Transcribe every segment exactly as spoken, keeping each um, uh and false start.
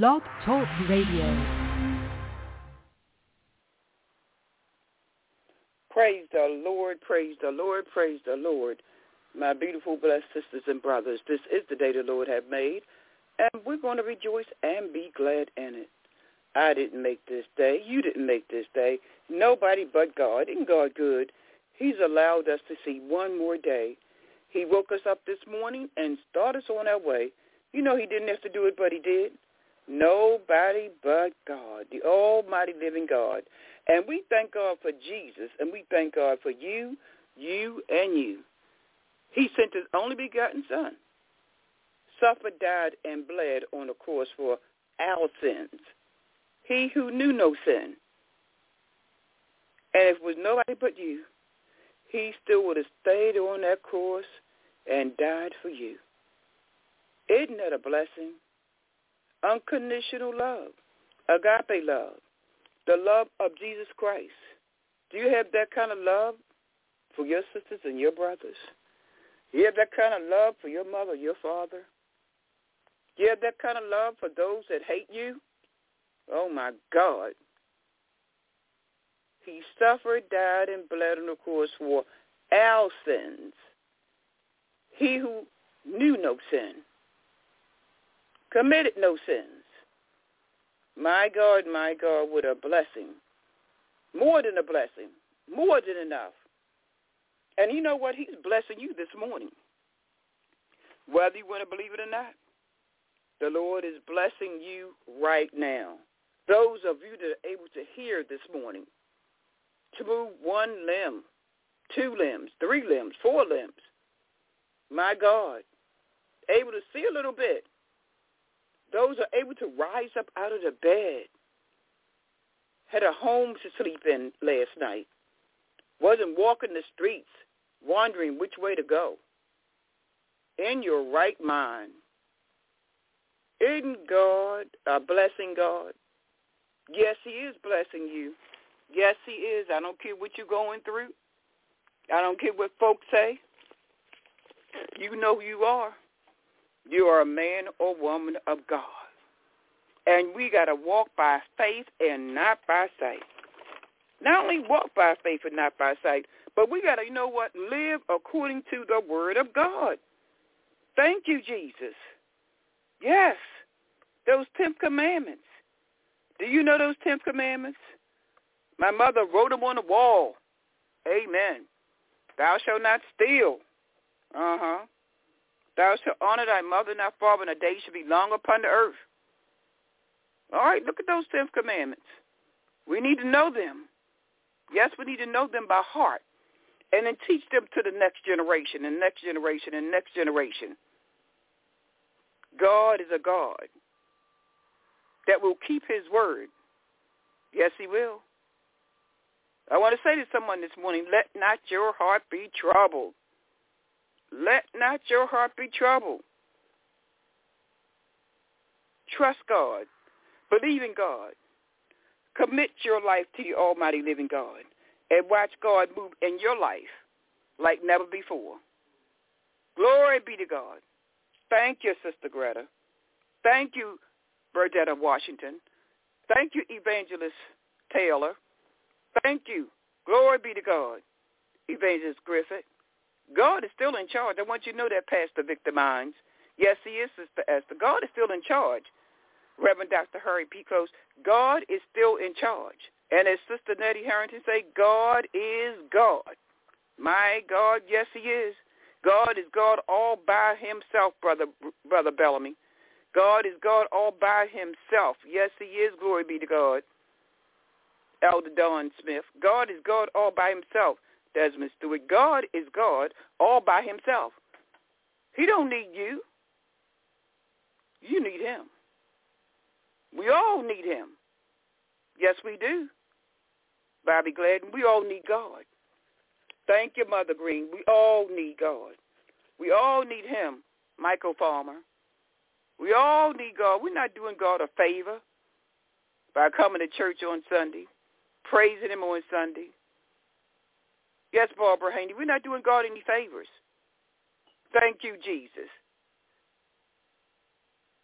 Blog Talk Radio. Praise the Lord, praise the Lord, praise the Lord. My beautiful, blessed sisters and brothers, this is the day the Lord hath made, and we're going to rejoice and be glad in it. I didn't make this day. You didn't make this day. Nobody but God. Isn't God good? He's allowed us to see one more day. He woke us up this morning and started us on our way. You know he didn't have to do it, but he did. Nobody but God, the almighty living God. And we thank God for Jesus, and we thank God for you, you, and you. He sent his only begotten son, suffered, died, and bled on the cross for our sins. He who knew no sin. And if it was nobody but you, he still would have stayed on that cross and died for you. Isn't that a blessing? Unconditional love, agape love, the love of Jesus Christ. Do you have that kind of love for your sisters and your brothers? Do you have that kind of love for your mother, your father? Do you have that kind of love for those that hate you? Oh, my God. He suffered, died, and bled on the cross for our sins. He who knew no sin committed no sins. My God, my God, what a blessing. More than a blessing. More than enough. And you know what? He's blessing you this morning. Whether you want to believe it or not, the Lord is blessing you right now. Those of you that are able to hear this morning, to move one limb, two limbs, three limbs, four limbs. My God, able to see a little bit. Those are able to rise up out of the bed. Had a home to sleep in last night. Wasn't walking the streets, wondering which way to go. In your right mind. Isn't God a blessing, God? Yes, he is blessing you. Yes, he is. I don't care what you're going through. I don't care what folks say. You know who you are. You are a man or woman of God. And we got to walk by faith and not by sight. Not only walk by faith and not by sight, but we got to, you know what, live according to the word of God. Thank you, Jesus. Yes, those Ten Commandments. Do you know those Ten Commandments? My mother wrote them on the wall. Amen. Thou shalt not steal. Uh-huh. Thou shalt honor thy mother and thy father, and thy days shall be long upon the earth. All right, look at those Ten Commandments. We need to know them. Yes, we need to know them by heart. And then teach them to the next generation, and next generation, and next generation. God is a God that will keep his word. Yes, he will. I want to say to someone this morning, let not your heart be troubled. Let not your heart be troubled. Trust God. Believe in God. Commit your life to the almighty living God. And watch God move in your life like never before. Glory be to God. Thank you, Sister Greta. Thank you, Burdetta Washington. Thank you, Evangelist Taylor. Thank you. Glory be to God, Evangelist Griffith. God is still in charge. I want you to know that, Pastor Victor Mines. Yes, he is, Sister Esther. God is still in charge. Reverend Doctor Harry P. Close, God is still in charge. And as Sister Nettie Harrington say, God is God. My God, yes, he is. God is God all by himself, Brother Brother Bellamy. God is God all by himself. Yes, he is. Glory be to God. Elder Don Smith. God is God all by himself. Desmond Stewart. God is God all by himself. He don't need you. You need him. We all need him. Yes, we do. Bobby Gladden, we all need God. Thank you, Mother Green. We all need God. We all need him, Michael Farmer. We all need God. We're not doing God a favor by coming to church on Sunday, praising him on Sunday. Yes, Barbara Haney, we're not doing God any favors. Thank you, Jesus.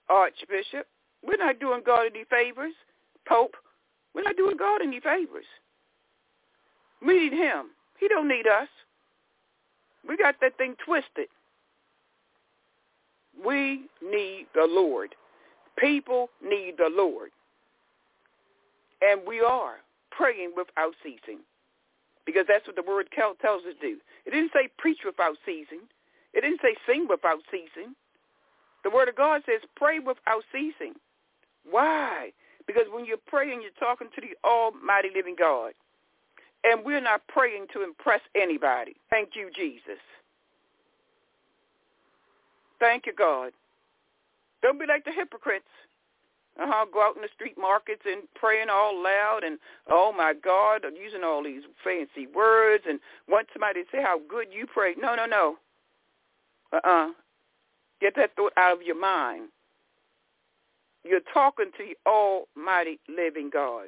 Archbishop, We're not doing God any favors. Pope, we're not doing God any favors. We need him. He don't need us. We got that thing twisted. We need the Lord. People need the Lord. And we are praying without ceasing, because that's what the word tells us to do. It didn't say preach without ceasing. It didn't say sing without ceasing. The word of God says pray without ceasing. Why? Because when you're praying, you're talking to the almighty living God. And we're not praying to impress anybody. Thank you, Jesus. Thank you, God. Don't be like the hypocrites. Uh-huh, go out in the street markets and praying all loud and, oh, my God, using all these fancy words and want somebody to say how good you pray. No, no, no. Uh-uh. Get that thought out of your mind. You're talking to the almighty living God.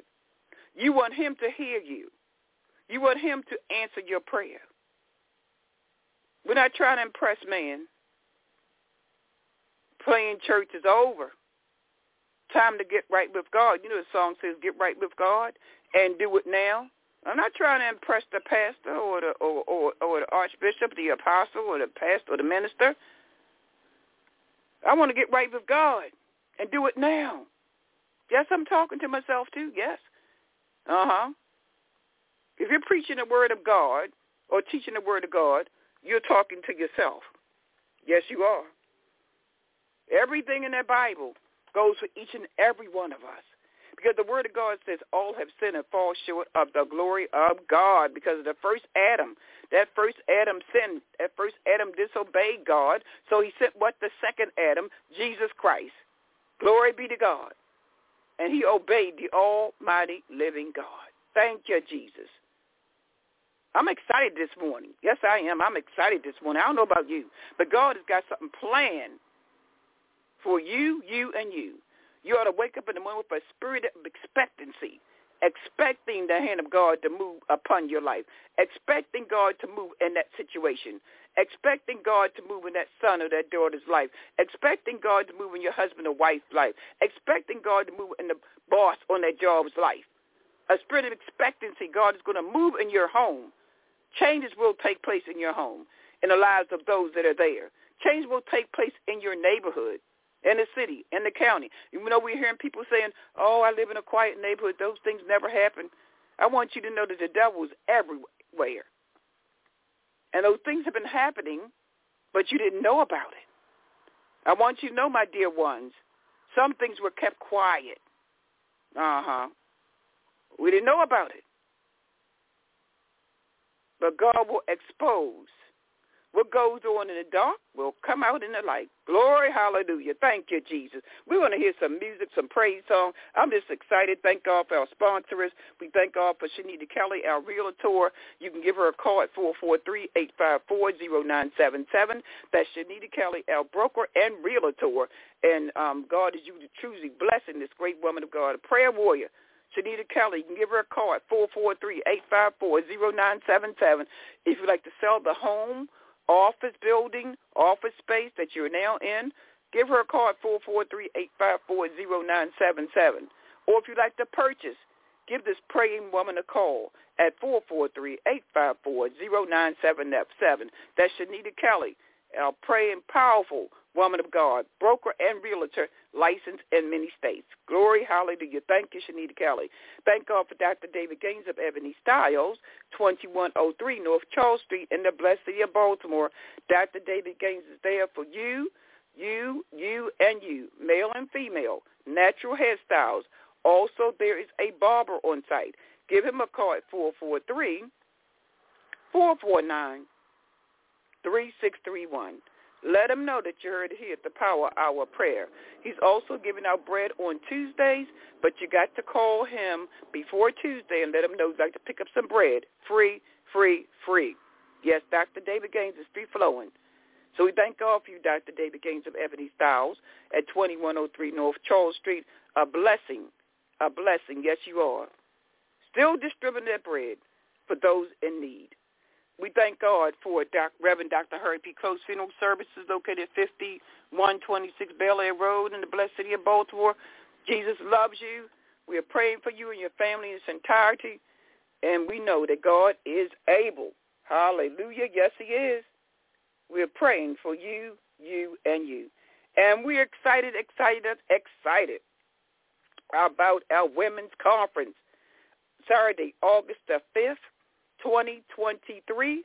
You want him to hear you. You want him to answer your prayer. We're not trying to impress man. Playing church is over. Time to get right with God. You know the song says, get right with God and do it now. I'm not trying to impress the pastor or the or or, or the archbishop, the apostle, or the pastor, or the minister. I want to get right with God and do it now. Yes, I'm talking to myself too, yes. Uh-huh. If you're preaching the word of God or teaching the word of God, you're talking to yourself. Yes, you are. Everything in that Bible goes for each and every one of us, because the word of God says all have sinned and fall short of the glory of God because of the first Adam. That first Adam sinned. That first Adam disobeyed God, so he sent what? The second Adam, Jesus Christ. Glory be to God. And he obeyed the almighty living God. Thank you, Jesus. I'm excited this morning. Yes, I am. I'm excited this morning. I don't know about you, but God has got something planned for you, you, and you. You ought to wake up in the morning with a spirit of expectancy, expecting the hand of God to move upon your life, expecting God to move in that situation, expecting God to move in that son or that daughter's life, expecting God to move in your husband or wife's life, expecting God to move in the boss on that job's life. A spirit of expectancy. God is going to move in your home. Changes will take place in your home, in the lives of those that are there. Change will take place in your neighborhood, in the city, in the county. You know, we're hearing people saying, oh, I live in a quiet neighborhood. Those things never happen. I want you to know that the devil is everywhere. And those things have been happening, but you didn't know about it. I want you to know, my dear ones, some things were kept quiet. Uh-huh. We didn't know about it. But God will expose. What goes on in the dark will come out in the light. Glory, hallelujah. Thank you, Jesus. We want to hear some music, some praise song. I'm just excited. Thank God for our sponsors. We thank God for Shanita Kelly, our realtor. You can give her a call at four four three, eight five four, zero nine seven seven. That's Shanita Kelly, our broker and realtor. And um, God is you truly blessing this great woman of God, a prayer warrior. Shanita Kelly, you can give her a call at four four three, eight five four, zero nine seven seven. If you'd like to sell the home, office building, office space that you're now in, give her a call at four four three, eight five four, zero nine seven seven. Or if you'd like to purchase, give this praying woman a call at four four three, eight five four, zero nine seven seven. That's Shanita Kelly, our praying, powerful woman of God, broker and realtor, licensed in many states. Glory, hallelujah. Thank you, Shanita Kelly. Thank God for Doctor David Gaines of Ebony Styles, twenty-one oh three North Charles Street in the blessed city of Baltimore. Doctor David Gaines is there for you, you, you, and you, male and female, natural hairstyles. Also, there is a barber on site. Give him a call at four four three, four four nine, three six three one. Let him know that you heard it here at the Power Hour Prayer. He's also giving out bread on Tuesdays, but you got to call him before Tuesday and let him know you'd like to pick up some bread. Free, free, free. Yes, Doctor David Gaines is free flowing. So we thank God for you, Doctor David Gaines of Ebony Styles at twenty-one oh three North Charles Street. A blessing. A blessing. Yes, you are. Still distributing that bread for those in need. We thank God for Doc, Reverend Doctor Harry P. Close funeral services located at fifty-one twenty-six Bel Air Road in the blessed city of Baltimore. Jesus loves you. We are praying for you and your family in its entirety, and we know that God is able. Hallelujah. Yes, he is. We are praying for you, you, and you. And we're excited, excited, excited about our women's conference, Saturday, August the fifth, twenty twenty-three,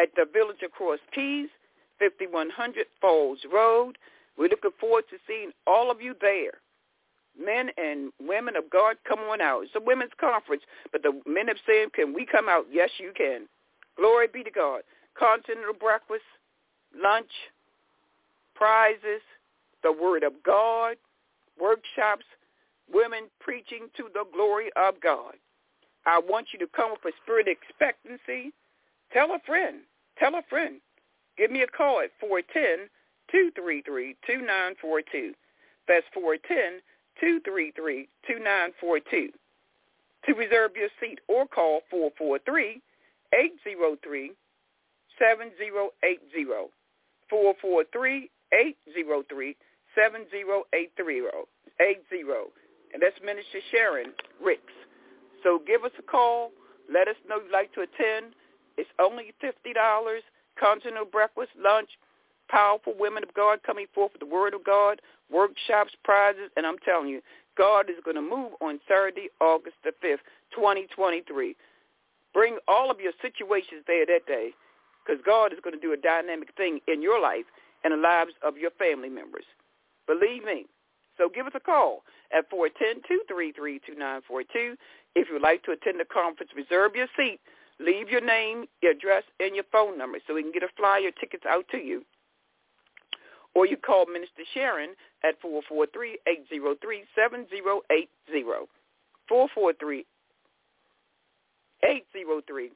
at the Village Across Keys, fifty-one hundred Falls Road. We're looking forward to seeing all of you there. Men and women of God, come on out. It's a women's conference, but the men have said, can we come out? Yes, you can. Glory be to God. Continental breakfast, lunch, prizes, the word of God, workshops, women preaching to the glory of God. I want you to come up with spirit expectancy. Tell a friend. Tell a friend. Give me a call at four one zero, two three three, two nine four two. That's four one zero, two three three, two nine four two. To reserve your seat or call four four three, eight zero three, seven zero eight zero. four four three, eight zero three, seven zero eight zero. And that's Minister Sharon Ricks. So give us a call. Let us know you'd like to attend. It's only fifty dollars. Continental breakfast, lunch, powerful women of God coming forth with the word of God, workshops, prizes, and I'm telling you, God is going to move on Saturday, August the fifth, twenty twenty-three. Bring all of your situations there that day, because God is going to do a dynamic thing in your life and the lives of your family members. Believe me. So give us a call at four one zero, two three three, two nine four two. If you would like to attend the conference, reserve your seat. Leave your name, your address, and your phone number so we can get a flyer, tickets out to you. Or you call Minister Sharon at four four three, eight zero three, seven zero eight zero. four four three, eight zero three,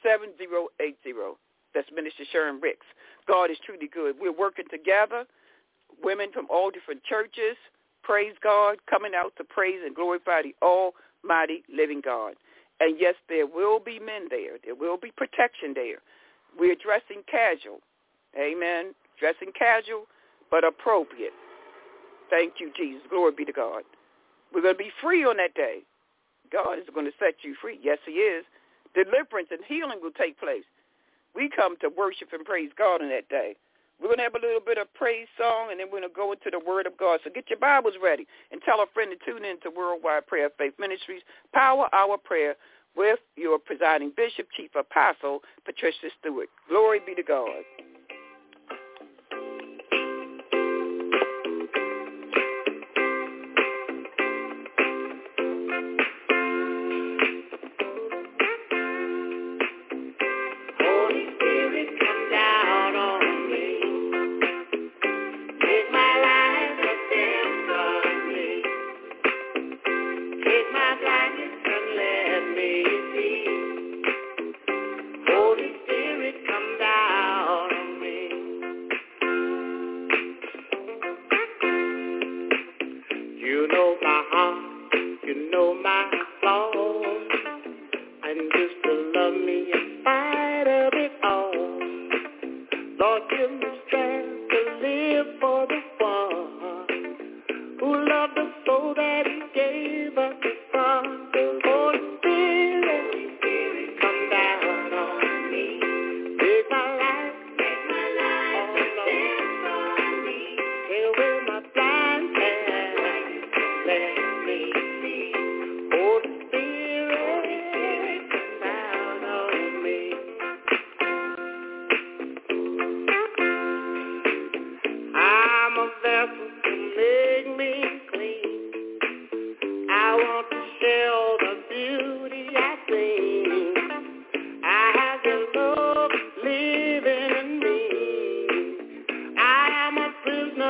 seven zero eight zero. That's Minister Sharon Ricks. God is truly good. We're working together, women from all different churches. Praise God, coming out to praise and glorify the almighty living God. And yes, there will be men there. There will be protection there. We're dressing casual. Amen. Dressing casual, but appropriate. Thank you, Jesus. Glory be to God. We're going to be free on that day. God is going to set you free. Yes, he is. Deliverance and healing will take place. We come to worship and praise God on that day. We're going to have a little bit of praise song, and then we're going to go into the word of God. So get your Bibles ready and tell a friend to tune in to Worldwide Prayer Faith Ministries, Power Hour Prayer, with your presiding bishop, chief apostle, Patricia Stewart. Glory be to God.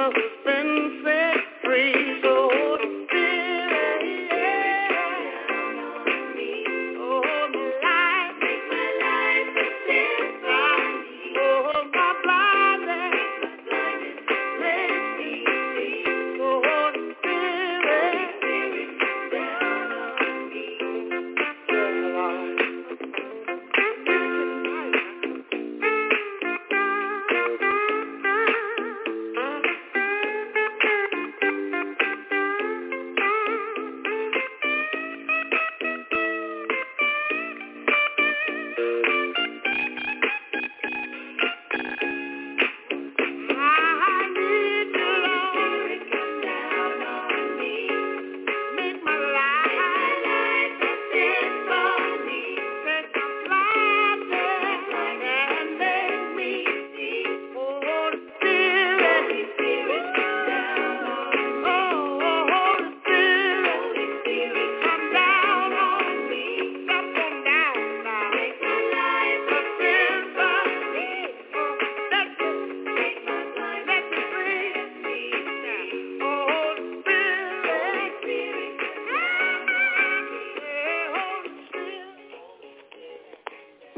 Who's been set free, so Holy Spirit,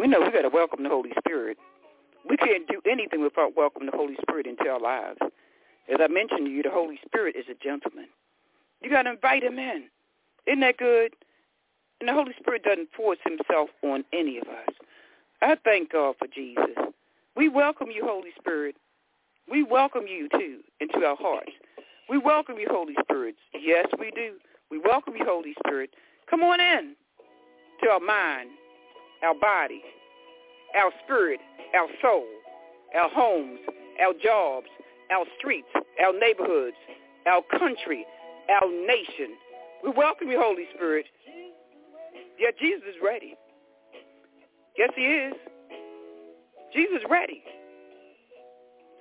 we know we got to welcome the Holy Spirit. We can't do anything without welcoming the Holy Spirit into our lives. As I mentioned to you, the Holy Spirit is a gentleman. You got to invite him in. Isn't that good? And the Holy Spirit doesn't force himself on any of us. I thank God for Jesus. We welcome you, Holy Spirit. We welcome you, too, into our hearts. We welcome you, Holy Spirit. Yes, we do. We welcome you, Holy Spirit. Come on in to our mind, our body, our spirit, our soul, our homes, our jobs, our streets, our neighborhoods, our country, our nation. We welcome you, Holy Spirit. Yeah, Jesus is ready. Yes, he is. Jesus is ready.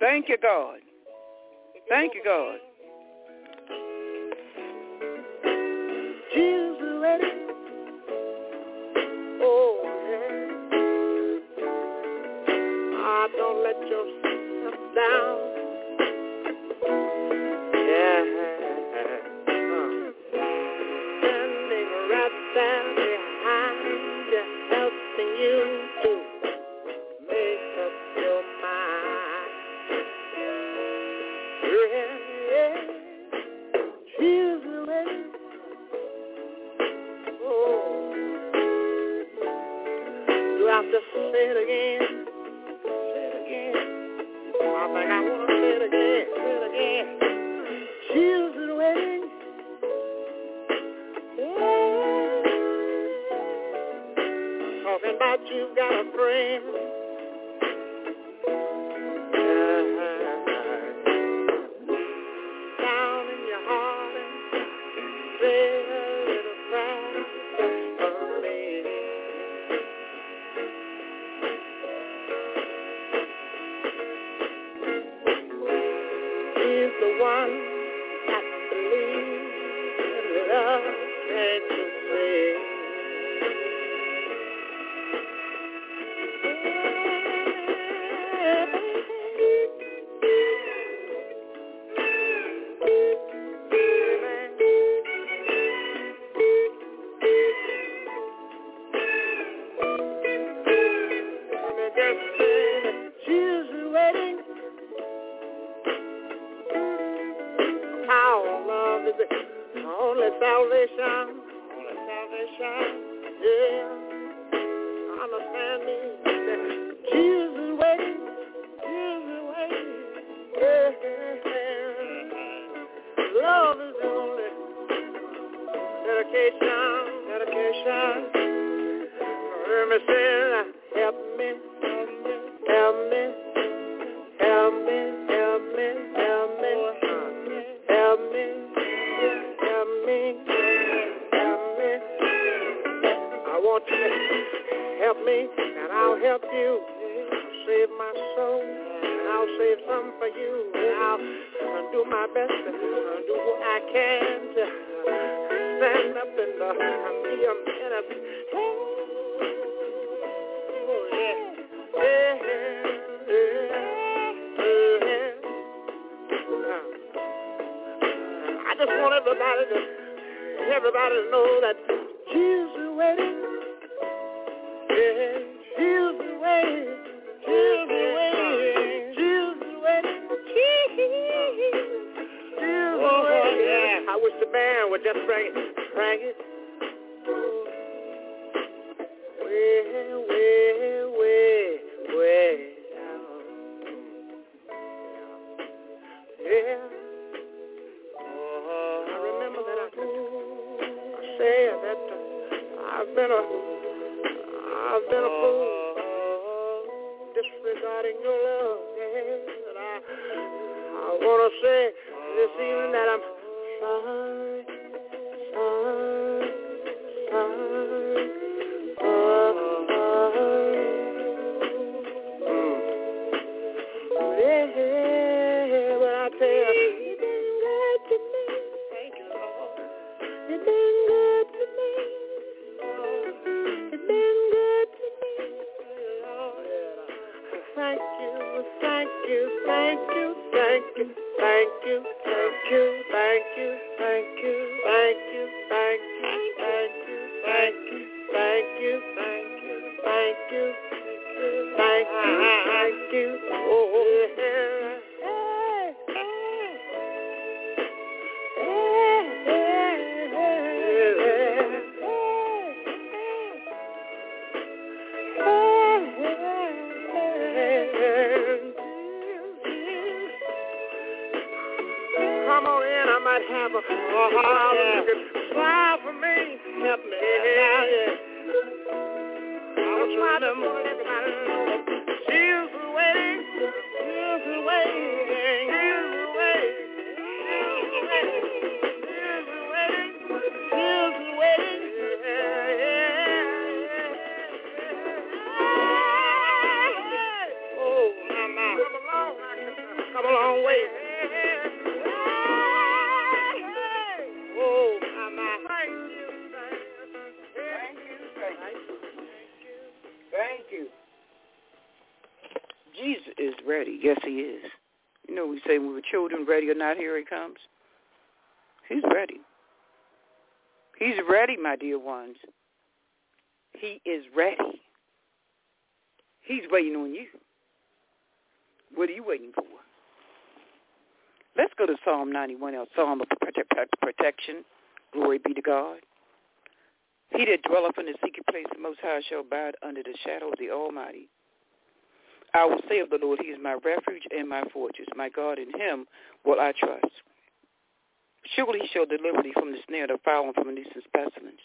Thank you, God. Thank you, God. Jesus is ready. Oh, yeah. Ah, don't let yourself down. Say it again, say it again. I think I want to say it again, say it again. Children waiting. Yeah. Talking about you've got a friend. Yeah. Down in your heart and say a little prayer. Thank you. Father, cry for me. Help me. Yeah, yeah. I was trying to move my life. Tears away, tears away, tears away, tears away, tears away, tears away. Yeah, yeah. Oh, my, my. Come along, come a long way. Jesus is ready. Yes, he is. You know, we say we were children, ready or not, here he comes. He's ready. He's ready, my dear ones. He is ready. He's waiting on you. What are you waiting for? Let's go to Psalm ninety-one, our Psalm of protection. Glory be to God. He that dwelleth in the secret place of the Most High shall abide under the shadow of the Almighty. I will say of the Lord, he is my refuge and my fortress. My God, in him will I trust. Surely he shall deliver thee from the snare of the fowler and from the nuisance pestilence.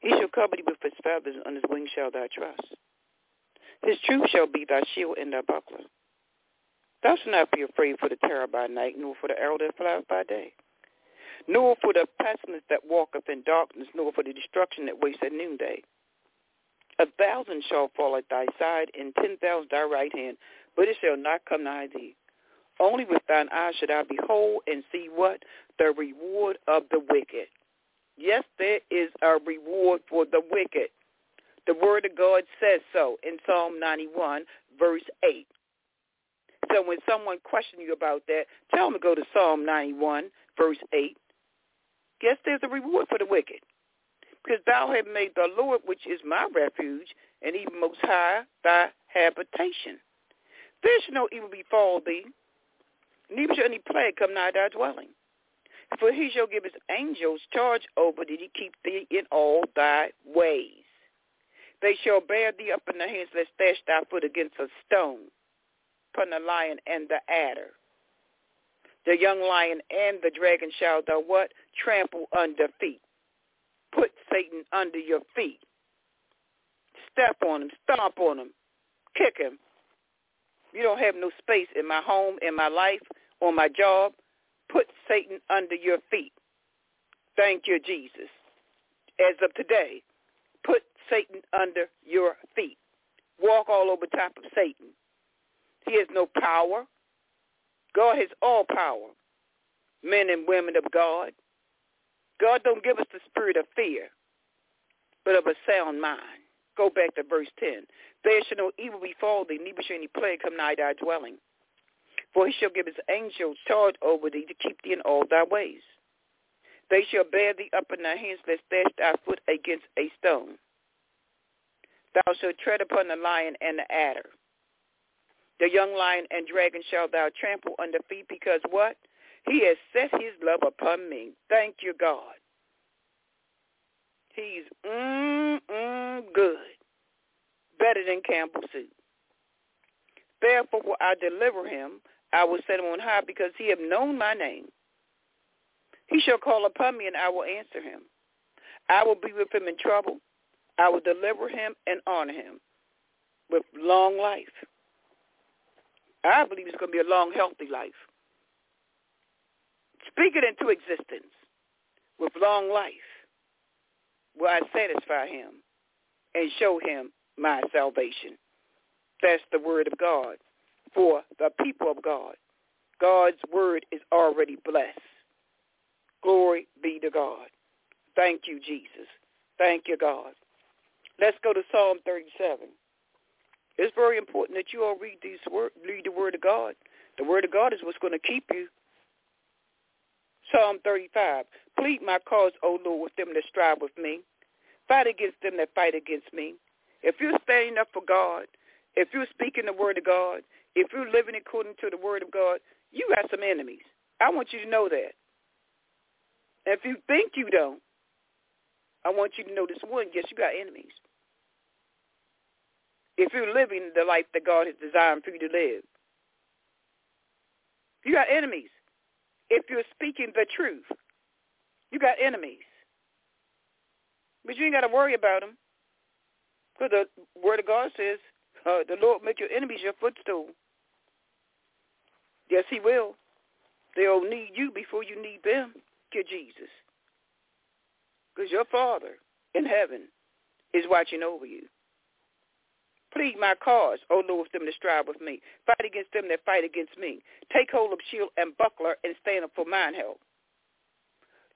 He shall cover thee with his feathers, and on his wings shall thou trust. His truth shall be thy shield and thy buckler. Thou shalt not be afraid for the terror by night, nor for the arrow that flieth by day, nor for the pestilence that walketh in darkness, nor for the destruction that wastes at noonday. A thousand shall fall at thy side, and ten thousand at thy right hand, but it shall not come nigh thee. Only with thine eyes should I behold and see what? The reward of the wicked. Yes, there is a reward for the wicked. The word of God says so in Psalm ninety-one, verse eight. So when someone questions you about that, tell them to go to Psalm ninety-one, verse eight. Yes, there's a reward for the wicked. Because thou hast made the Lord, which is my refuge, and even Most High, thy habitation. There shall no evil befall thee, neither shall any plague come nigh thy dwelling. For he shall give his angels charge over thee to keep thee in all thy ways. They shall bear thee up in their hands, lest dash thy foot against a stone, upon the lion and the adder. The young lion and the dragon shall thou what? Trample under feet. Put Satan under your feet. Step on him. Stomp on him. Kick him. You don't have no space in my home, in my life, on my job. Put Satan under your feet. Thank you, Jesus. As of today, put Satan under your feet. Walk all over top of Satan. He has no power. God has all power. Men and women of God. God don't give us the spirit of fear, but of a sound mind. Go back to verse ten. There shall no evil befall thee, neither shall any plague come nigh thy dwelling. For he shall give his angels charge over thee to keep thee in all thy ways. They shall bear thee up in thy hands, lest dash thy foot against a stone. Thou shalt tread upon the lion and the adder. The young lion and dragon shall thou trample under feet, because what? He has set his love upon me. Thank you, God. He's mm, mm, good, better than Campbell soup. Therefore will I deliver him. I will set him on high, because he have known my name. He shall call upon me, and I will answer him. I will be with him in trouble. I will deliver him and honor him with long life. I believe it's going to be a long, healthy life. Speak it into existence with long life, will I satisfy him and show him my salvation. That's the word of God for the people of God. God's word is already blessed. Glory be to God. Thank you, Jesus. Thank you, God. Let's go to Psalm thirty-seven. It's very important that you all read, these word, read the word of God. The word of God is what's going to keep you. Psalm thirty-five, plead my cause, O Lord, with them that strive with me. Fight against them that fight against me. If you're standing up for God, if you're speaking the word of God, if you're living according to the word of God, you got some enemies. I want you to know that. If you think you don't, I want you to know this one, yes, you got enemies. If you're living the life that God has designed for you to live, you got enemies. If you're speaking the truth, You got enemies. But you ain't got to worry about them. Because the Word of God says, uh, the Lord make your enemies your footstool. Yes, he will. They'll need you before you need them, dear Jesus. Because your Father in heaven is watching over you. Plead my cause, O Lord, with them that strive with me. Fight against them that fight against me. Take hold of shield and buckler and stand up for mine help.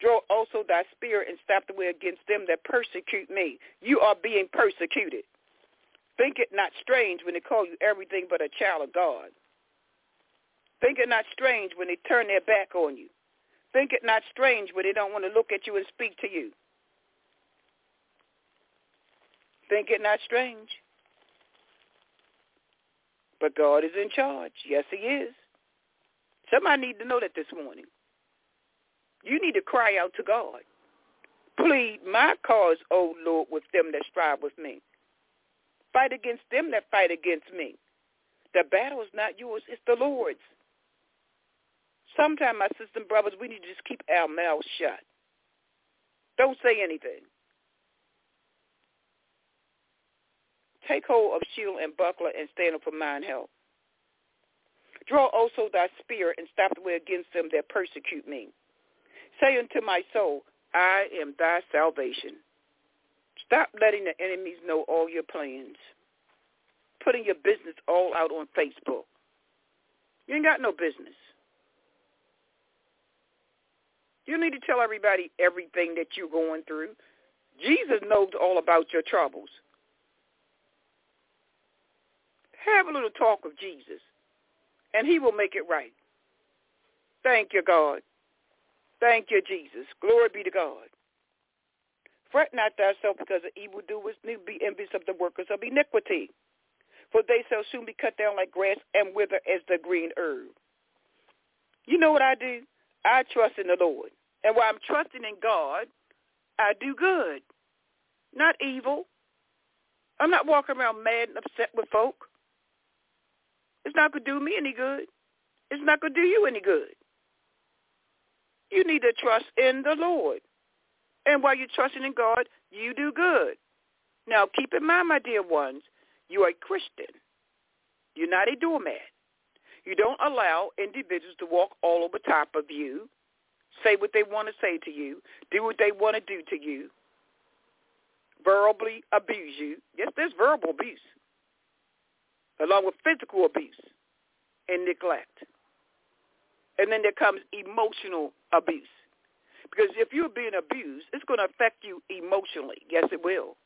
Draw also thy spear and stop the way against them that persecute me. You are being persecuted. Think it not strange when they call you everything but a child of God. Think it not strange when they turn their back on you. Think it not strange when they don't want to look at you and speak to you. Think it not strange. But God is in charge. Yes, he is. Somebody need to know that this morning. You need to cry out to God. Plead my cause, O Lord, with them that strive with me. Fight against them that fight against me. The battle is not yours, it's the Lord's. Sometimes, my sisters and brothers, we need to just keep our mouths shut. Don't say anything. Take hold of shield and buckler and stand up for mine help. Draw also thy spear and stop the way against them that persecute me. Say unto my soul, I am thy salvation. Stop letting the enemies know all your plans. Putting your business all out on Facebook. You ain't got no business. You need to tell everybody everything that you're going through. Jesus knows all about your troubles. Have a little talk with Jesus, and he will make it right. Thank you, God. Thank you, Jesus. Glory be to God. Fret not thyself because of evildoers, neither be envious of the workers of iniquity, for they shall soon be cut down like grass and wither as the green herb. You know what I do? I trust in the Lord. And while I'm trusting in God, I do good, not evil. I'm not walking around mad and upset with folk. It's not going to do me any good. It's not going to do you any good. You need to trust in the Lord. And while you're trusting in God, you do good. Now, keep in mind, my dear ones, you are a Christian. You're not a doormat. You don't allow individuals to walk all over top of you, say what they want to say to you, do what they want to do to you, verbally abuse you. Yes, there's verbal abuse, along with physical abuse and neglect. And then there comes emotional abuse. Because if you're being abused, it's going to affect you emotionally. Yes, it will.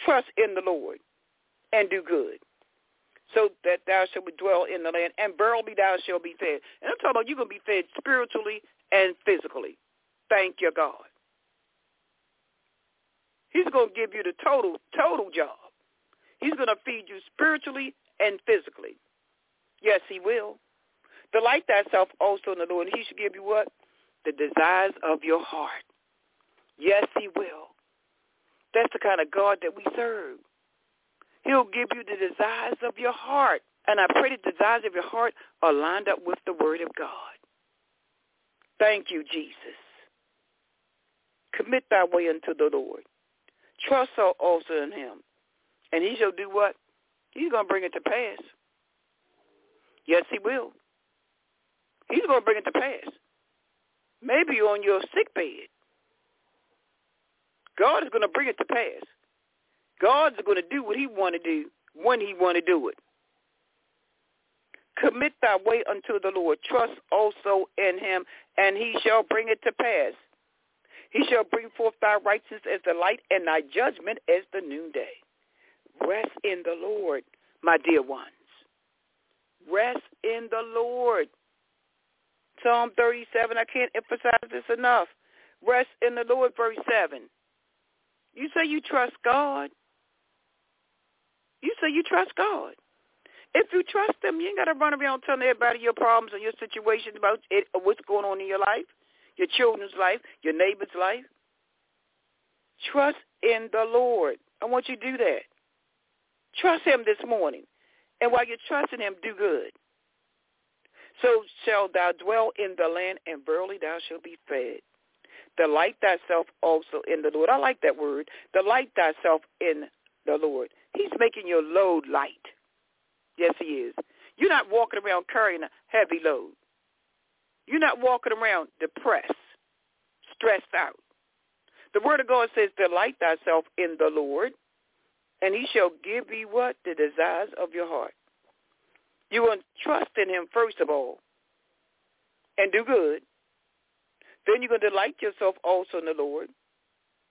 Trust in the Lord and do good, so that thou shalt dwell in the land, and verily thou shalt be fed. And I'm talking about you're going to be fed spiritually and physically. Thank you, God. He's going to give you the total, total job. He's going to feed you spiritually and physically. Yes, he will. Delight thyself also in the Lord, and he shall give you what? The desires of your heart. Yes, he will. That's the kind of God that we serve. He'll give you the desires of your heart. And I pray the desires of your heart are lined up with the Word of God. Thank you, Jesus. Commit thy way unto the Lord. Trust also in him. And he shall do what? He's going to bring it to pass. Yes, he will. He's going to bring it to pass. Maybe you're on your sick bed. God is going to bring it to pass. God's going to do what he want to do when he want to do it. Commit thy way unto the Lord. Trust also in him, and he shall bring it to pass. He shall bring forth thy righteousness as the light and thy judgment as the noonday. Rest in the Lord, my dear ones. Rest in the Lord. Psalm thirty-seven, I can't emphasize this enough. Rest in the Lord, verse seven. You say you trust God. You say you trust God. If you trust him, you ain't got to run around telling everybody your problems and your situation about it, or what's going on in your life, your children's life, your neighbor's life. Trust in the Lord. I want you to do that. Trust him this morning. And while you're trusting him, do good. So shalt thou dwell in the land, and verily thou shalt be fed. Delight thyself also in the Lord. I like that word. Delight thyself in the Lord. He's making your load light. Yes, he is. You're not walking around carrying a heavy load. You're not walking around depressed, stressed out. The word of God says, delight thyself in the Lord, and he shall give thee what? The desires of your heart. You will trust in him first of all and do good. Then you're going to delight yourself also in the Lord.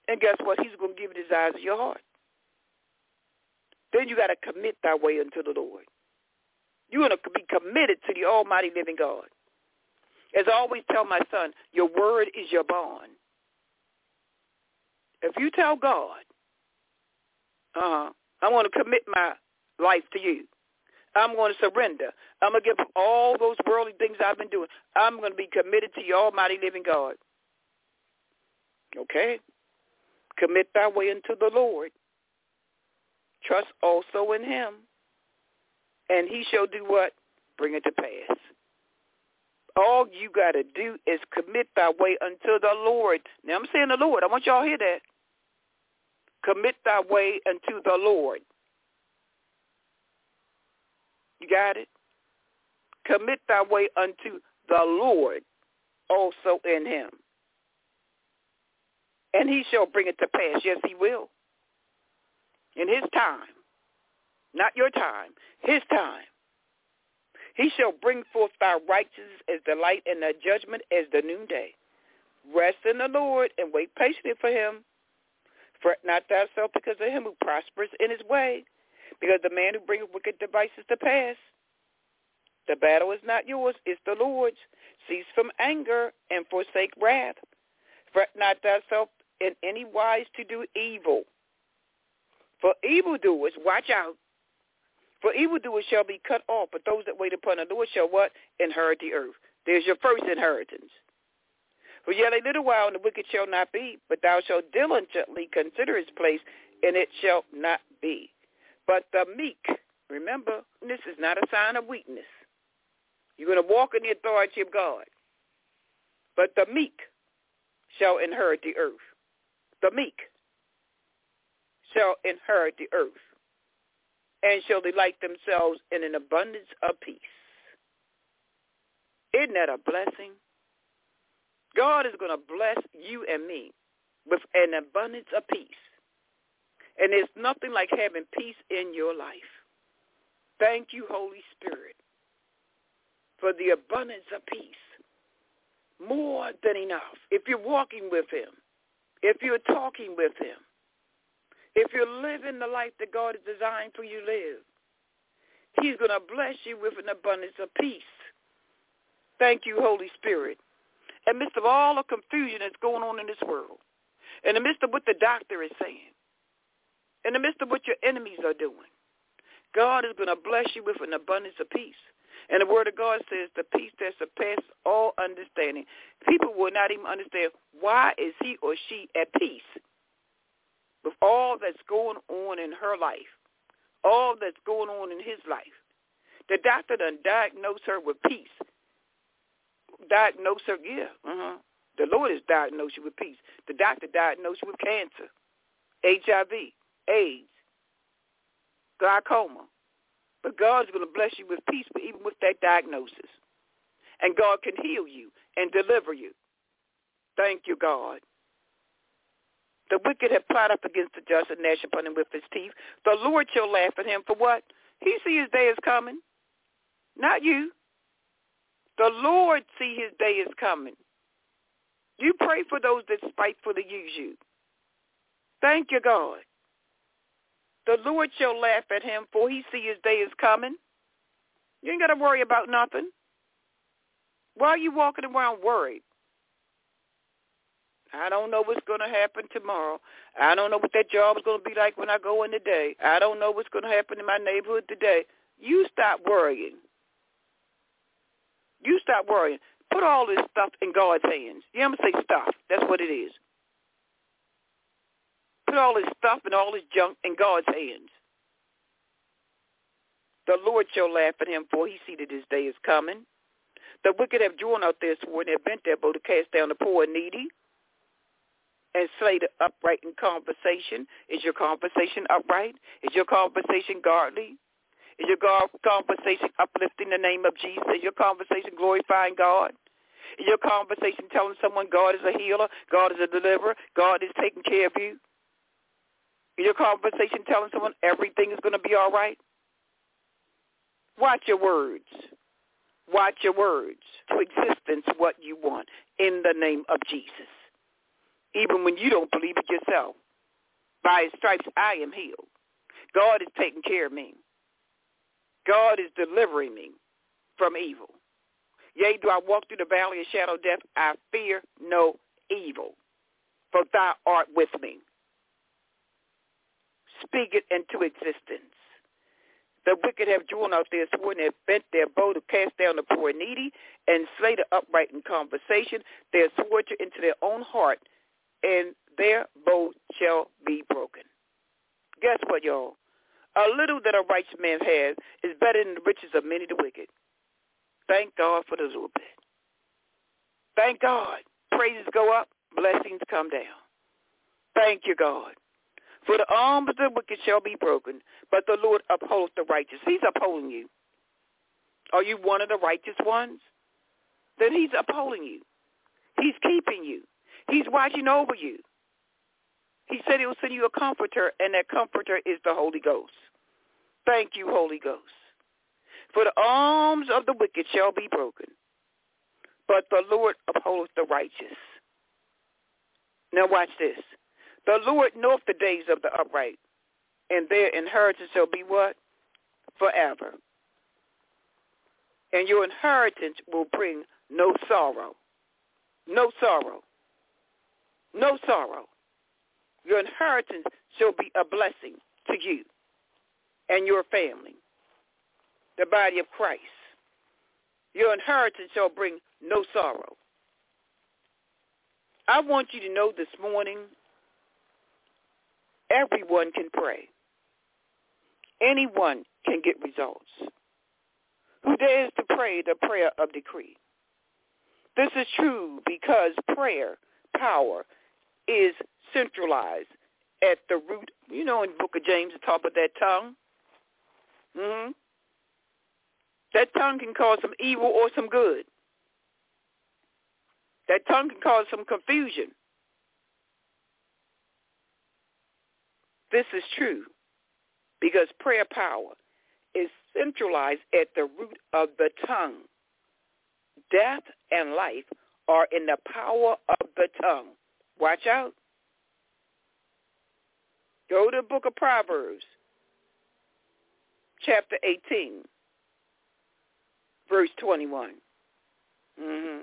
And guess what? He's going to give you the desires of your heart. Then you got to commit thy way unto the Lord. You're going to be committed to the almighty living God. As I always tell my son, your word is your bond. If you tell God, uh-huh, I want to commit my life to you. I'm going to surrender. I'm going to give up all those worldly things I've been doing. I'm going to be committed to your almighty living God. Okay? Commit thy way unto the Lord. Trust also in him. And he shall do what? Bring it to pass. All you got to do is commit thy way unto the Lord. Now, I'm saying the Lord. I want y'all to hear that. Commit thy way unto the Lord. You got it? Commit thy way unto the Lord, also in him. And he shall bring it to pass. Yes, he will. In his time. Not your time. His time. He shall bring forth thy righteousness as the light and thy judgment as the noonday. Rest in the Lord and wait patiently for him. Fret not thyself because of him who prospers in his way, because the man who brings wicked devices to pass. The battle is not yours, it's the Lord's. Cease from anger and forsake wrath. Fret not thyself in any wise to do evil. For evildoers, watch out. For evildoers shall be cut off, but those that wait upon the Lord shall what? Inherit the earth. There's your first inheritance. For yet a little while, and the wicked shall not be, but thou shalt diligently consider his place, and it shall not be. But the meek, remember, this is not a sign of weakness. You're going to walk in the authority of God. But the meek shall inherit the earth. The meek shall inherit the earth, and shall delight themselves in an abundance of peace. Isn't that a blessing? God is going to bless you and me with an abundance of peace. And there's nothing like having peace in your life. Thank you, Holy Spirit, for the abundance of peace. More than enough. If you're walking with him, if you're talking with him, if you're living the life that God has designed for you to live, he's going to bless you with an abundance of peace. Thank you, Holy Spirit. In the midst of all the confusion that's going on in this world, in the midst of what the doctor is saying, in the midst of what your enemies are doing, God is going to bless you with an abundance of peace. And the word of God says the peace that surpasses all understanding. People will not even understand why is he or she at peace with all that's going on in her life, all that's going on in his life. The doctor done diagnosed her with peace. Diagnosed her, yeah. Uh-huh. The Lord has diagnosed you with peace. The doctor diagnosed you with cancer, H I V. AIDS, glaucoma. But God's going to bless you with peace, but even with that diagnosis. And God can heal you and deliver you. Thank you, God. The wicked have plot up against the just and gnash upon him with his teeth. The Lord shall laugh at him for what? He see his day is coming. Not you. The Lord see his day is coming. You pray for those that spitefully use you. Thank you, God. The Lord shall laugh at him, for he see his day is coming. You ain't got to worry about nothing. Why are you walking around worried? I don't know what's going to happen tomorrow. I don't know what that job is going to be like when I go in today. I don't know what's going to happen in my neighborhood today. You stop worrying. You stop worrying. Put all this stuff in God's hands. You don't say stuff. That's what it is. Put all his stuff and all his junk in God's hands. The Lord shall laugh at him, for he see that his day is coming. The wicked have drawn out their sword and have bent their bow to cast down the poor and needy and slay the upright in conversation. Is your conversation upright? Is your conversation godly? Is your conversation uplifting the name of Jesus? Is your conversation glorifying God? Is your conversation telling someone God is a healer, God is a deliverer, God is taking care of you? Is your conversation telling someone everything is going to be all right? Watch your words. Watch your words to existence what you want in the name of Jesus. Even when you don't believe it yourself, by his stripes I am healed. God is taking care of me. God is delivering me from evil. Yea, do I walk through the valley of shadow death, I fear no evil, for thou art with me. Speak it into existence. The wicked have drawn out their sword and have bent their bow to cast down the poor and needy and slay the upright in conversation. Their sword into their own heart, and their bow shall be broken. Guess what, y'all? A little that a righteous man has is better than the riches of many the wicked. Thank God for the little bit. Thank God. Praises go up, blessings come down. Thank you, God. For the arms of the wicked shall be broken, but the Lord upholds the righteous. He's upholding you. Are you one of the righteous ones? Then he's upholding you. He's keeping you. He's watching over you. He said he will send you a comforter, and that comforter is the Holy Ghost. Thank you, Holy Ghost. For the arms of the wicked shall be broken, but the Lord upholds the righteous. Now watch this. The Lord knoweth the days of the upright, and their inheritance shall be what? Forever. And your inheritance will bring no sorrow. No sorrow. No sorrow. Your inheritance shall be a blessing to you and your family, the body of Christ. Your inheritance shall bring no sorrow. I want you to know this morning, everyone can pray. Anyone can get results. Who dares to pray the prayer of decree? This is true because prayer power is centralized at the root. You know, in the book of James, the top of that tongue. Mm-hmm. That tongue can cause some evil or some good. That tongue can cause some confusion. This is true because prayer power is centralized at the root of the tongue. Death and life are in the power of the tongue. Watch out. Go to the book of Proverbs, chapter eighteen, verse twenty-one. Mm-hmm.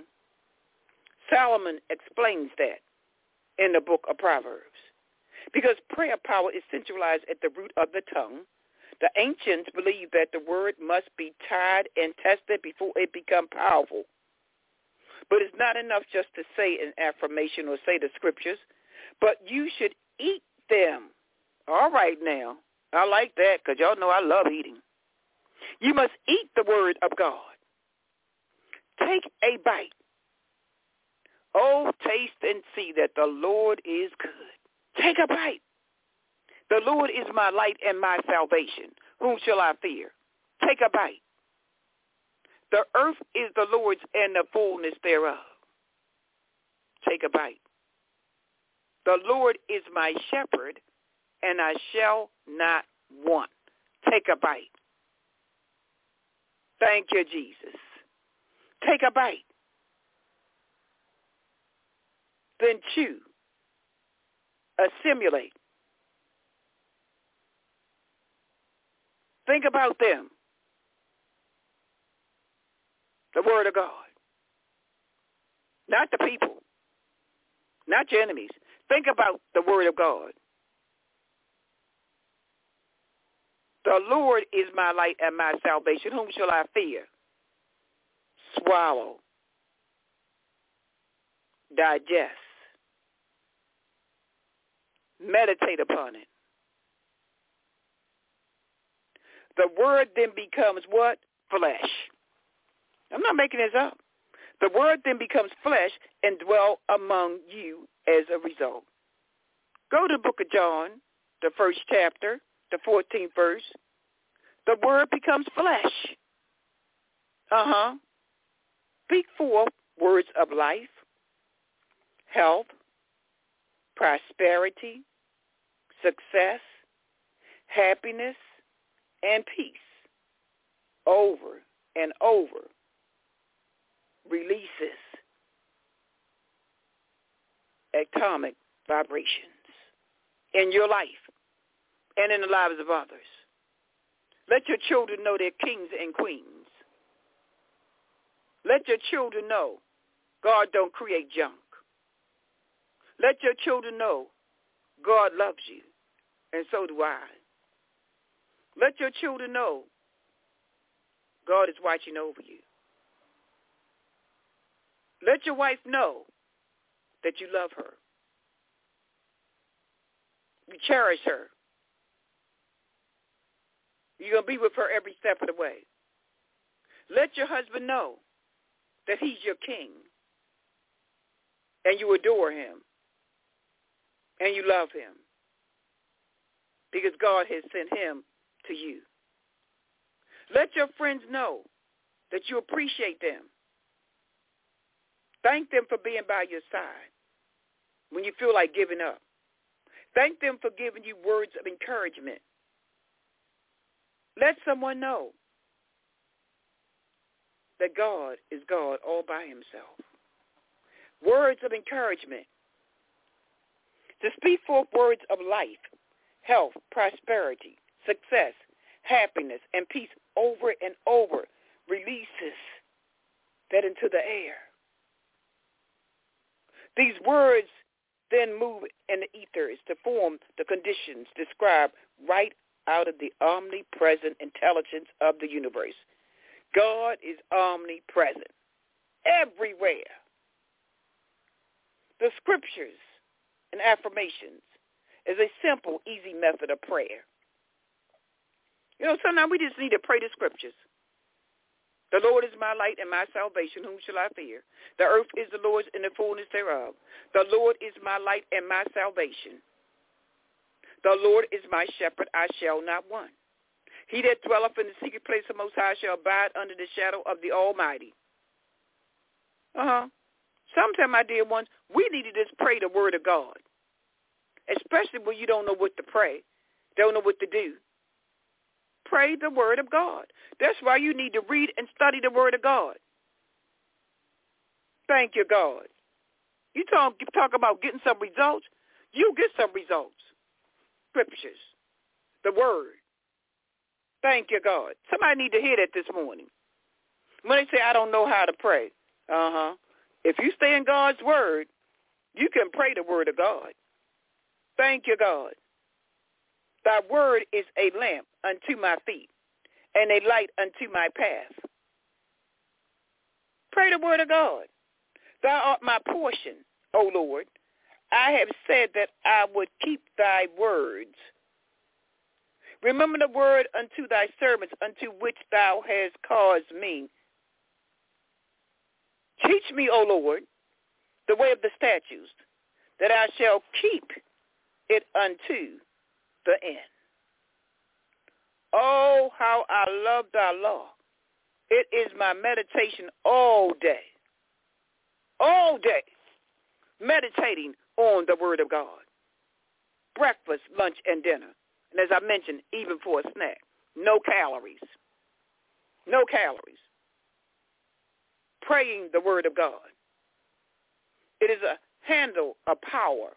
Solomon explains that in the book of Proverbs. Because prayer power is centralized at the root of the tongue, the ancients believed that the word must be tried and tested before it become powerful. But it's not enough just to say an affirmation or say the scriptures, but you should eat them. All right now, I like that because y'all know I love eating. You must eat the word of God. Take a bite. Oh, taste and see that the Lord is good. Take a bite. The Lord is my light and my salvation. Whom shall I fear? Take a bite. The earth is the Lord's and the fullness thereof. Take a bite. The Lord is my shepherd, and I shall not want. Take a bite. Thank you, Jesus. Take a bite. Then chew. Assimilate. Think about them. The word of God. Not the people. Not your enemies. Think about the word of God. The Lord is my light and my salvation. Whom shall I fear? Swallow. Digest. Meditate upon it. The word then becomes what? Flesh. I'm not making this up. The Word then becomes flesh and dwells among you as a result. Go to the book of John, the first chapter, the fourteenth verse. The Word becomes flesh. Uh-huh. Speak forth words of life, health, prosperity, success, happiness, and peace over and over. Releases atomic vibrations in your life and in the lives of others. Let your children know they're kings and queens. Let your children know God don't create junk. Let your children know God loves you, and so do I. Let your children know God is watching over you. Let your wife know that you love her. You cherish her. You're going to be with her every step of the way. Let your husband know that he's your king, and you adore him, and you love him, because God has sent him to you. Let your friends know that you appreciate them. Thank them for being by your side when you feel like giving up. Thank them for giving you words of encouragement. Let someone know that God is God all by himself. Words of encouragement. To speak forth words of life, health, prosperity, success, happiness, and peace over and over releases that into the air. These words then move in the ethers to form the conditions described right out of the omnipresent intelligence of the universe. God is omnipresent, everywhere. The scriptures and affirmations is a simple, easy method of prayer. You know, sometimes we just need to pray the scriptures. The Lord is my light and my salvation. Whom shall I fear? The earth is the Lord's and the fullness thereof. The Lord is my light and my salvation. The Lord is my shepherd. I shall not want. He that dwelleth in the secret place of Most High shall abide under the shadow of the Almighty. Uh-huh. Sometimes, my dear ones, we need to just pray the word of God, especially when you don't know what to pray, don't know what to do. Pray the word of God. That's why you need to read and study the word of God. Thank you, God. You talk, talk about getting some results. You get some results. Scriptures. The word. Thank you, God. Somebody need to hear that this morning. When they say, I don't know how to pray. Uh-huh. If you stay in God's word, you can pray the word of God. Thank you, God. Thy word is a lamp unto my feet and a light unto my path. Pray the word of God. Thou art my portion, O Lord. I have said that I would keep thy words. Remember the word unto thy servants, unto which thou hast caused me. Teach me, O Lord, the way of the statutes, that I shall keep it unto the end. Oh, how I love thy law. It is my meditation all day. All day. Meditating on the word of God. Breakfast, lunch, and dinner. And as I mentioned, even for a snack. No calories. No calories. Praying the word of God. It is a handle of power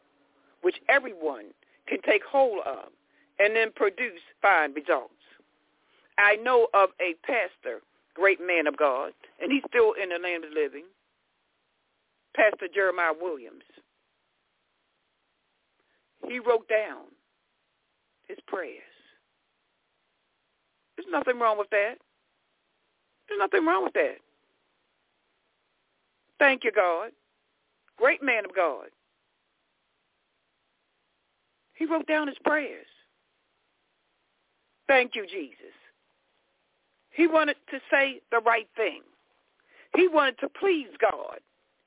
which everyone can take hold of and then produce fine results. I know of a pastor, great man of God, and he's still in the land of the living, Pastor Jeremiah Williams. He wrote down his prayers. There's nothing wrong with that. There's nothing wrong with that. Thank you, God. Great man of God. He wrote down his prayers. Thank you, Jesus. He wanted to say the right thing. He wanted to please God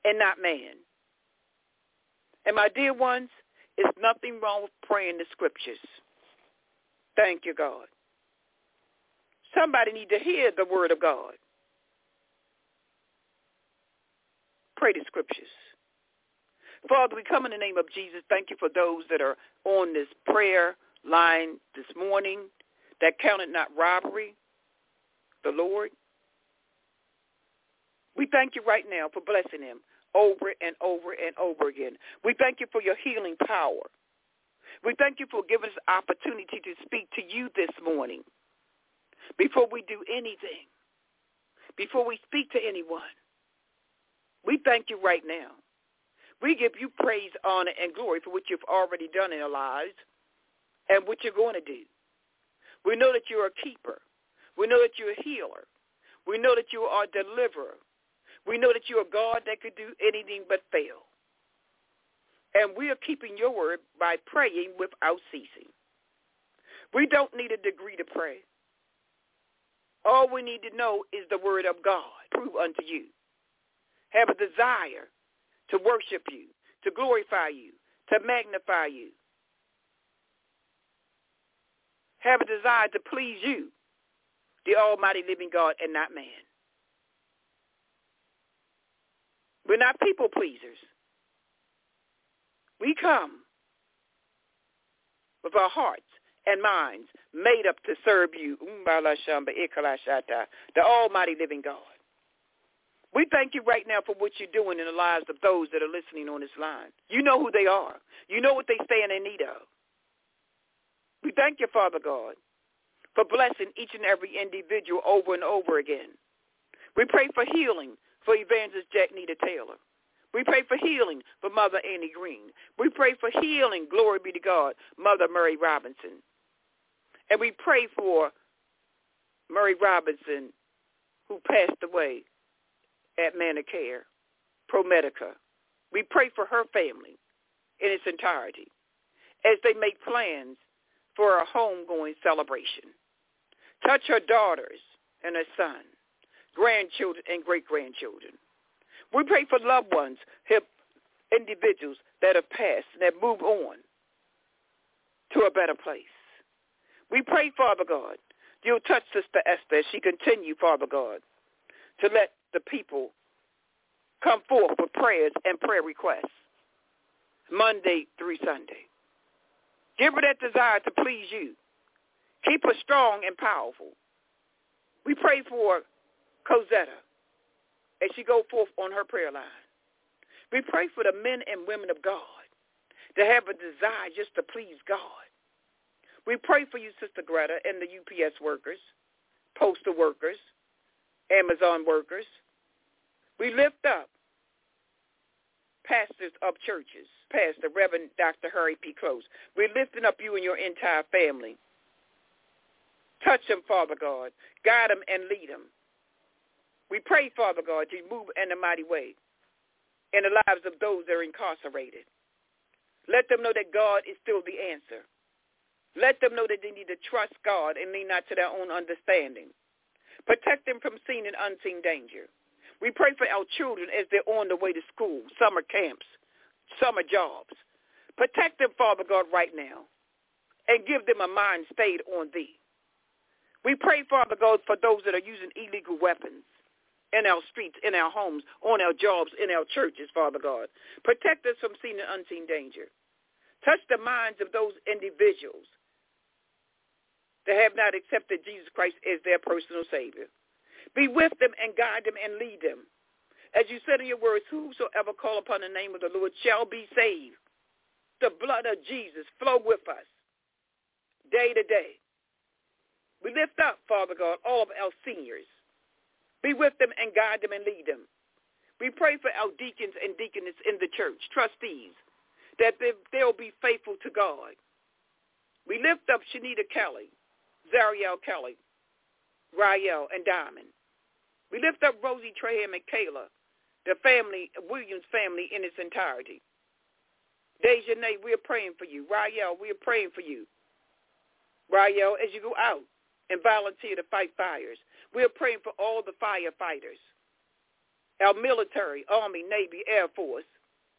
and not man. And my dear ones, there's nothing wrong with praying the scriptures. Thank you, God. Somebody need to hear the word of God. Pray the scriptures. Father, we come in the name of Jesus. Thank you for those that are on this prayer line this morning that counted not robbery, the Lord. We thank you right now for blessing him over and over and over again. We thank you for your healing power. We thank you for giving us the opportunity to speak to you this morning. Before we do anything, before we speak to anyone, we thank you right now. We give you praise, honor, and glory for what you've already done in our lives and what you're going to do. We know that you're a keeper. We know that you're a healer. We know that you are a deliverer. We know that you're a God that could do anything but fail. And we are keeping your word by praying without ceasing. We don't need a degree to pray. All we need to know is the word of God. Prove unto you. Have a desire to worship you, to glorify you, to magnify you. Have a desire to please you, the almighty living God, and not man. We're not people pleasers. We come with our hearts and minds made up to serve you, the almighty living God. We thank you right now for what you're doing in the lives of those that are listening on this line. You know who they are. You know what they stand in need of. We thank you, Father God, for blessing each and every individual over and over again. We pray for healing for Evangelist Jack Nita Taylor. We pray for healing for Mother Annie Green. We pray for healing, glory be to God, Mother Murray Robinson. And we pray for Murray Robinson, who passed away at Manicare, ProMedica. We pray for her family in its entirety as they make plans for a homegoing celebration. Touch her daughters and her son, grandchildren and great-grandchildren. We pray for loved ones, individuals that have passed and that move on to a better place. We pray, Father God, you'll touch Sister Esther as she continue, Father God, to let the people come forth with prayers and prayer requests Monday through Sunday. Give her that desire to please you. Keep her strong and powerful. We pray for Cosetta as she go forth on her prayer line. We pray for the men and women of God to have a desire just to please God. We pray for you, Sister Greta, and the U P S workers, postal workers, Amazon workers. We lift up pastors of churches, Pastor Reverend Doctor Harry P. Close. We're lifting up you and your entire family. Touch them, Father God. Guide them and lead them. We pray, Father God, you move in a mighty way in the lives of those that are incarcerated. Let them know that God is still the answer. Let them know that they need to trust God and lean not to their own understanding. Protect them from seen and unseen danger. We pray for our children as they're on the way to school, summer camps, summer jobs. Protect them, Father God, right now, and give them a mind stayed on thee. We pray, Father God, for those that are using illegal weapons in our streets, in our homes, on our jobs, in our churches, Father God. Protect us from seen and unseen danger. Touch the minds of those individuals that have not accepted Jesus Christ as their personal Savior. Be with them and guide them and lead them. As you said in your words, whosoever call upon the name of the Lord shall be saved. The blood of Jesus flow with us day to day. We lift up, Father God, all of our seniors. Be with them and guide them and lead them. We pray for our deacons and deaconesses in the church, trustees, that they'll be faithful to God. We lift up Shanita Kelly, Zariel Kelly, Rayel, and Diamond. We lift up Rosie Traham and Kayla, the family, Williams family in its entirety. Dejanay, we're praying for you. Rayel, we're praying for you. Rayel, as you go out and volunteer to fight fires, we're praying for all the firefighters our military, Army, Navy, Air Force,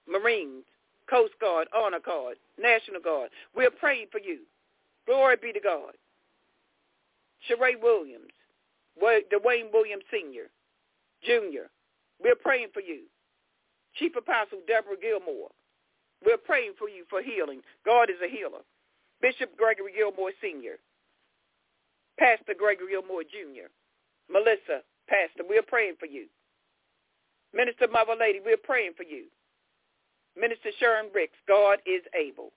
Marines, Coast Guard, Honor Guard, National Guard. We're praying for you. Glory be to God. Sheree Williams, Dwayne Williams Senior, Junior, we're praying for you. Chief Apostle Deborah Gilmore, we're praying for you for healing. God is a healer. Bishop Gregory Gilmore Senior, Pastor Gregory Gilmore Junior, Melissa, Pastor, we're praying for you. Minister Mother Lady, we're praying for you. Minister Sharon Ricks, God is able.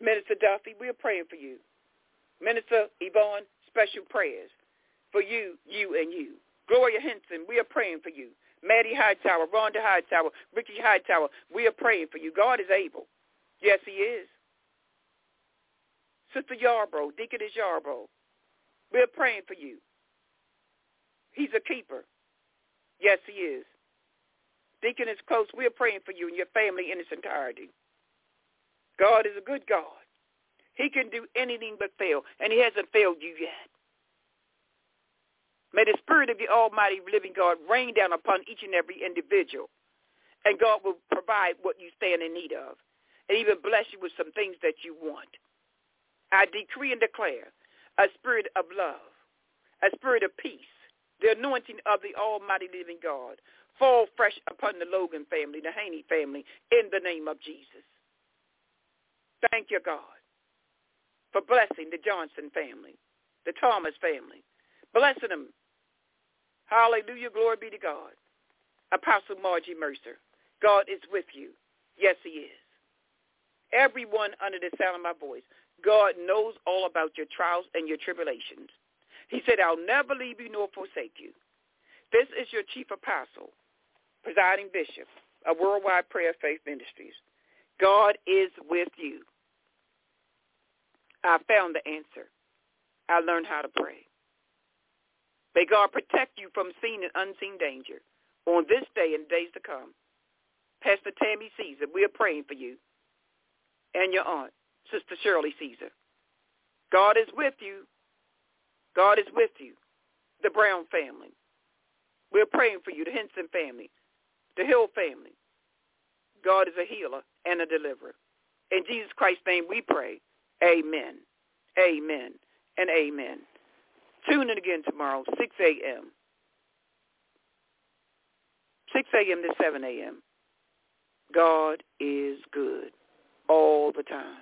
Minister Duffy, we're praying for you. Minister Yvonne, special prayers for you, you, and you. Gloria Henson, we are praying for you. Maddie Hightower, Rhonda Hightower, Ricky Hightower, we are praying for you. God is able. Yes, he is. Sister Yarbrough, Deaconess Yarbrough, we're praying for you. He's a keeper. Yes, he is. Deaconess Close, we're praying for you and your family in its entirety. God is a good God. He can do anything but fail, and he hasn't failed you yet. May the Spirit of the Almighty Living God rain down upon each and every individual, and God will provide what you stand in need of, and even bless you with some things that you want. I decree and declare a spirit of love, a spirit of peace, the anointing of the Almighty Living God, fall fresh upon the Logan family, the Haney family, in the name of Jesus. Thank you, God, for blessing the Johnson family, the Thomas family, blessing them. Hallelujah, glory be to God. Apostle Margie Mercer, God is with you. Yes, he is. Everyone under the sound of my voice, God knows all about your trials and your tribulations. He said, I'll never leave you nor forsake you. This is your chief apostle, presiding bishop of Worldwide Prayer Faith Ministries. God is with you. I found the answer. I learned how to pray. May God protect you from seen and unseen danger on this day and days to come. Pastor Tammy Caesar, we are praying for you and your aunt, Sister Shirley Caesar. God is with you. God is with you. The Brown family. We're praying for you, the Henson family, the Hill family. God is a healer and a deliverer. In Jesus Christ's name we pray. Amen, amen, and amen. Tune in again tomorrow, six a.m. six a.m. to seven a.m. God is good all the time.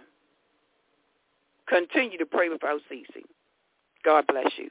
Continue to pray without ceasing. God bless you.